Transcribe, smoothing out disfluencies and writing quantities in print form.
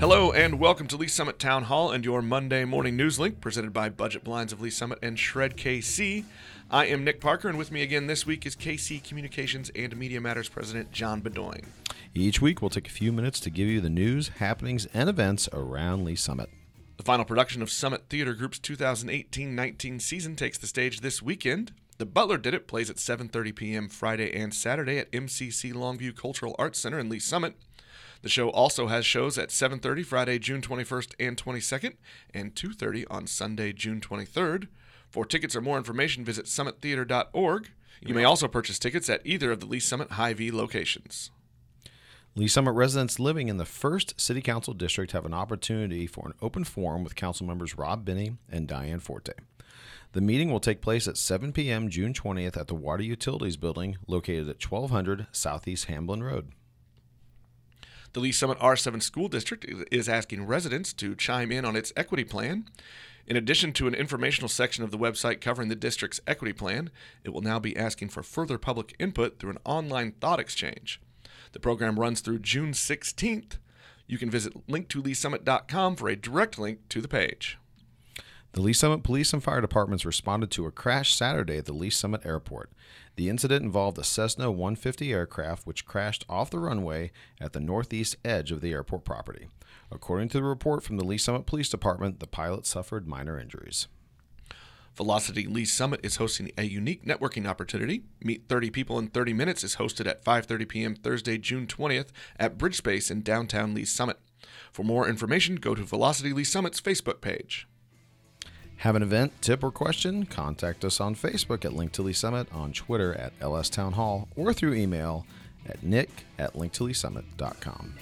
Hello and welcome to Lee's Summit Town Hall and your Monday morning news link presented by Budget Blinds of Lee's Summit and Shred KC. I am Nick Parker, and with me again this week is KC Communications and Media Matters President John Bedoyne. Each week we'll take a few minutes to give you the news, happenings, and events around Lee's Summit. The final production of Summit Theater Group's 2018-19 season takes the stage this weekend. The Butler Did It plays at 7:30 p.m. Friday and Saturday at MCC Longview Cultural Arts Center in Lee's Summit. The show also has shows at 7:30 Friday, June 21st and 22nd, and 2:30 on Sunday, June 23rd. For tickets or more information, visit summittheater.org. You may also purchase tickets at either of the Lee's Summit Hy-Vee locations. Lee's Summit residents living in the 1st City Council District have an opportunity for an open forum with Council members Rob Binney and Diane Forte. The meeting will take place at 7 p.m. June 20th at the Water Utilities Building located at 1200 Southeast Hamblin Road. The Lee's Summit R7 School District is asking residents to chime in on its equity plan. In addition to an informational section of the website covering the district's equity plan, it will now be asking for further public input through an online thought exchange. The program runs through June 16th. You can visit link2leesummit.com for a direct link to the page. The Lee's Summit Police and Fire Departments responded to a crash Saturday at the Lee's Summit Airport. The incident involved a Cessna 150 aircraft which crashed off the runway at the northeast edge of the airport property. According to the report from the Lee's Summit Police Department, the pilot suffered minor injuries. Velocity Lee's Summit is hosting a unique networking opportunity. Meet 30 People in 30 Minutes is hosted at 5:30 p.m. Thursday, June 20th at Bridge Space in downtown Lee's Summit. For more information, go to Velocity Lee's Summit's Facebook page. Have an event, tip, or question? Contact us on Facebook at Link to Lee's Summit, on Twitter at LS Town Hall, or through email at nick@link2leesummit.com.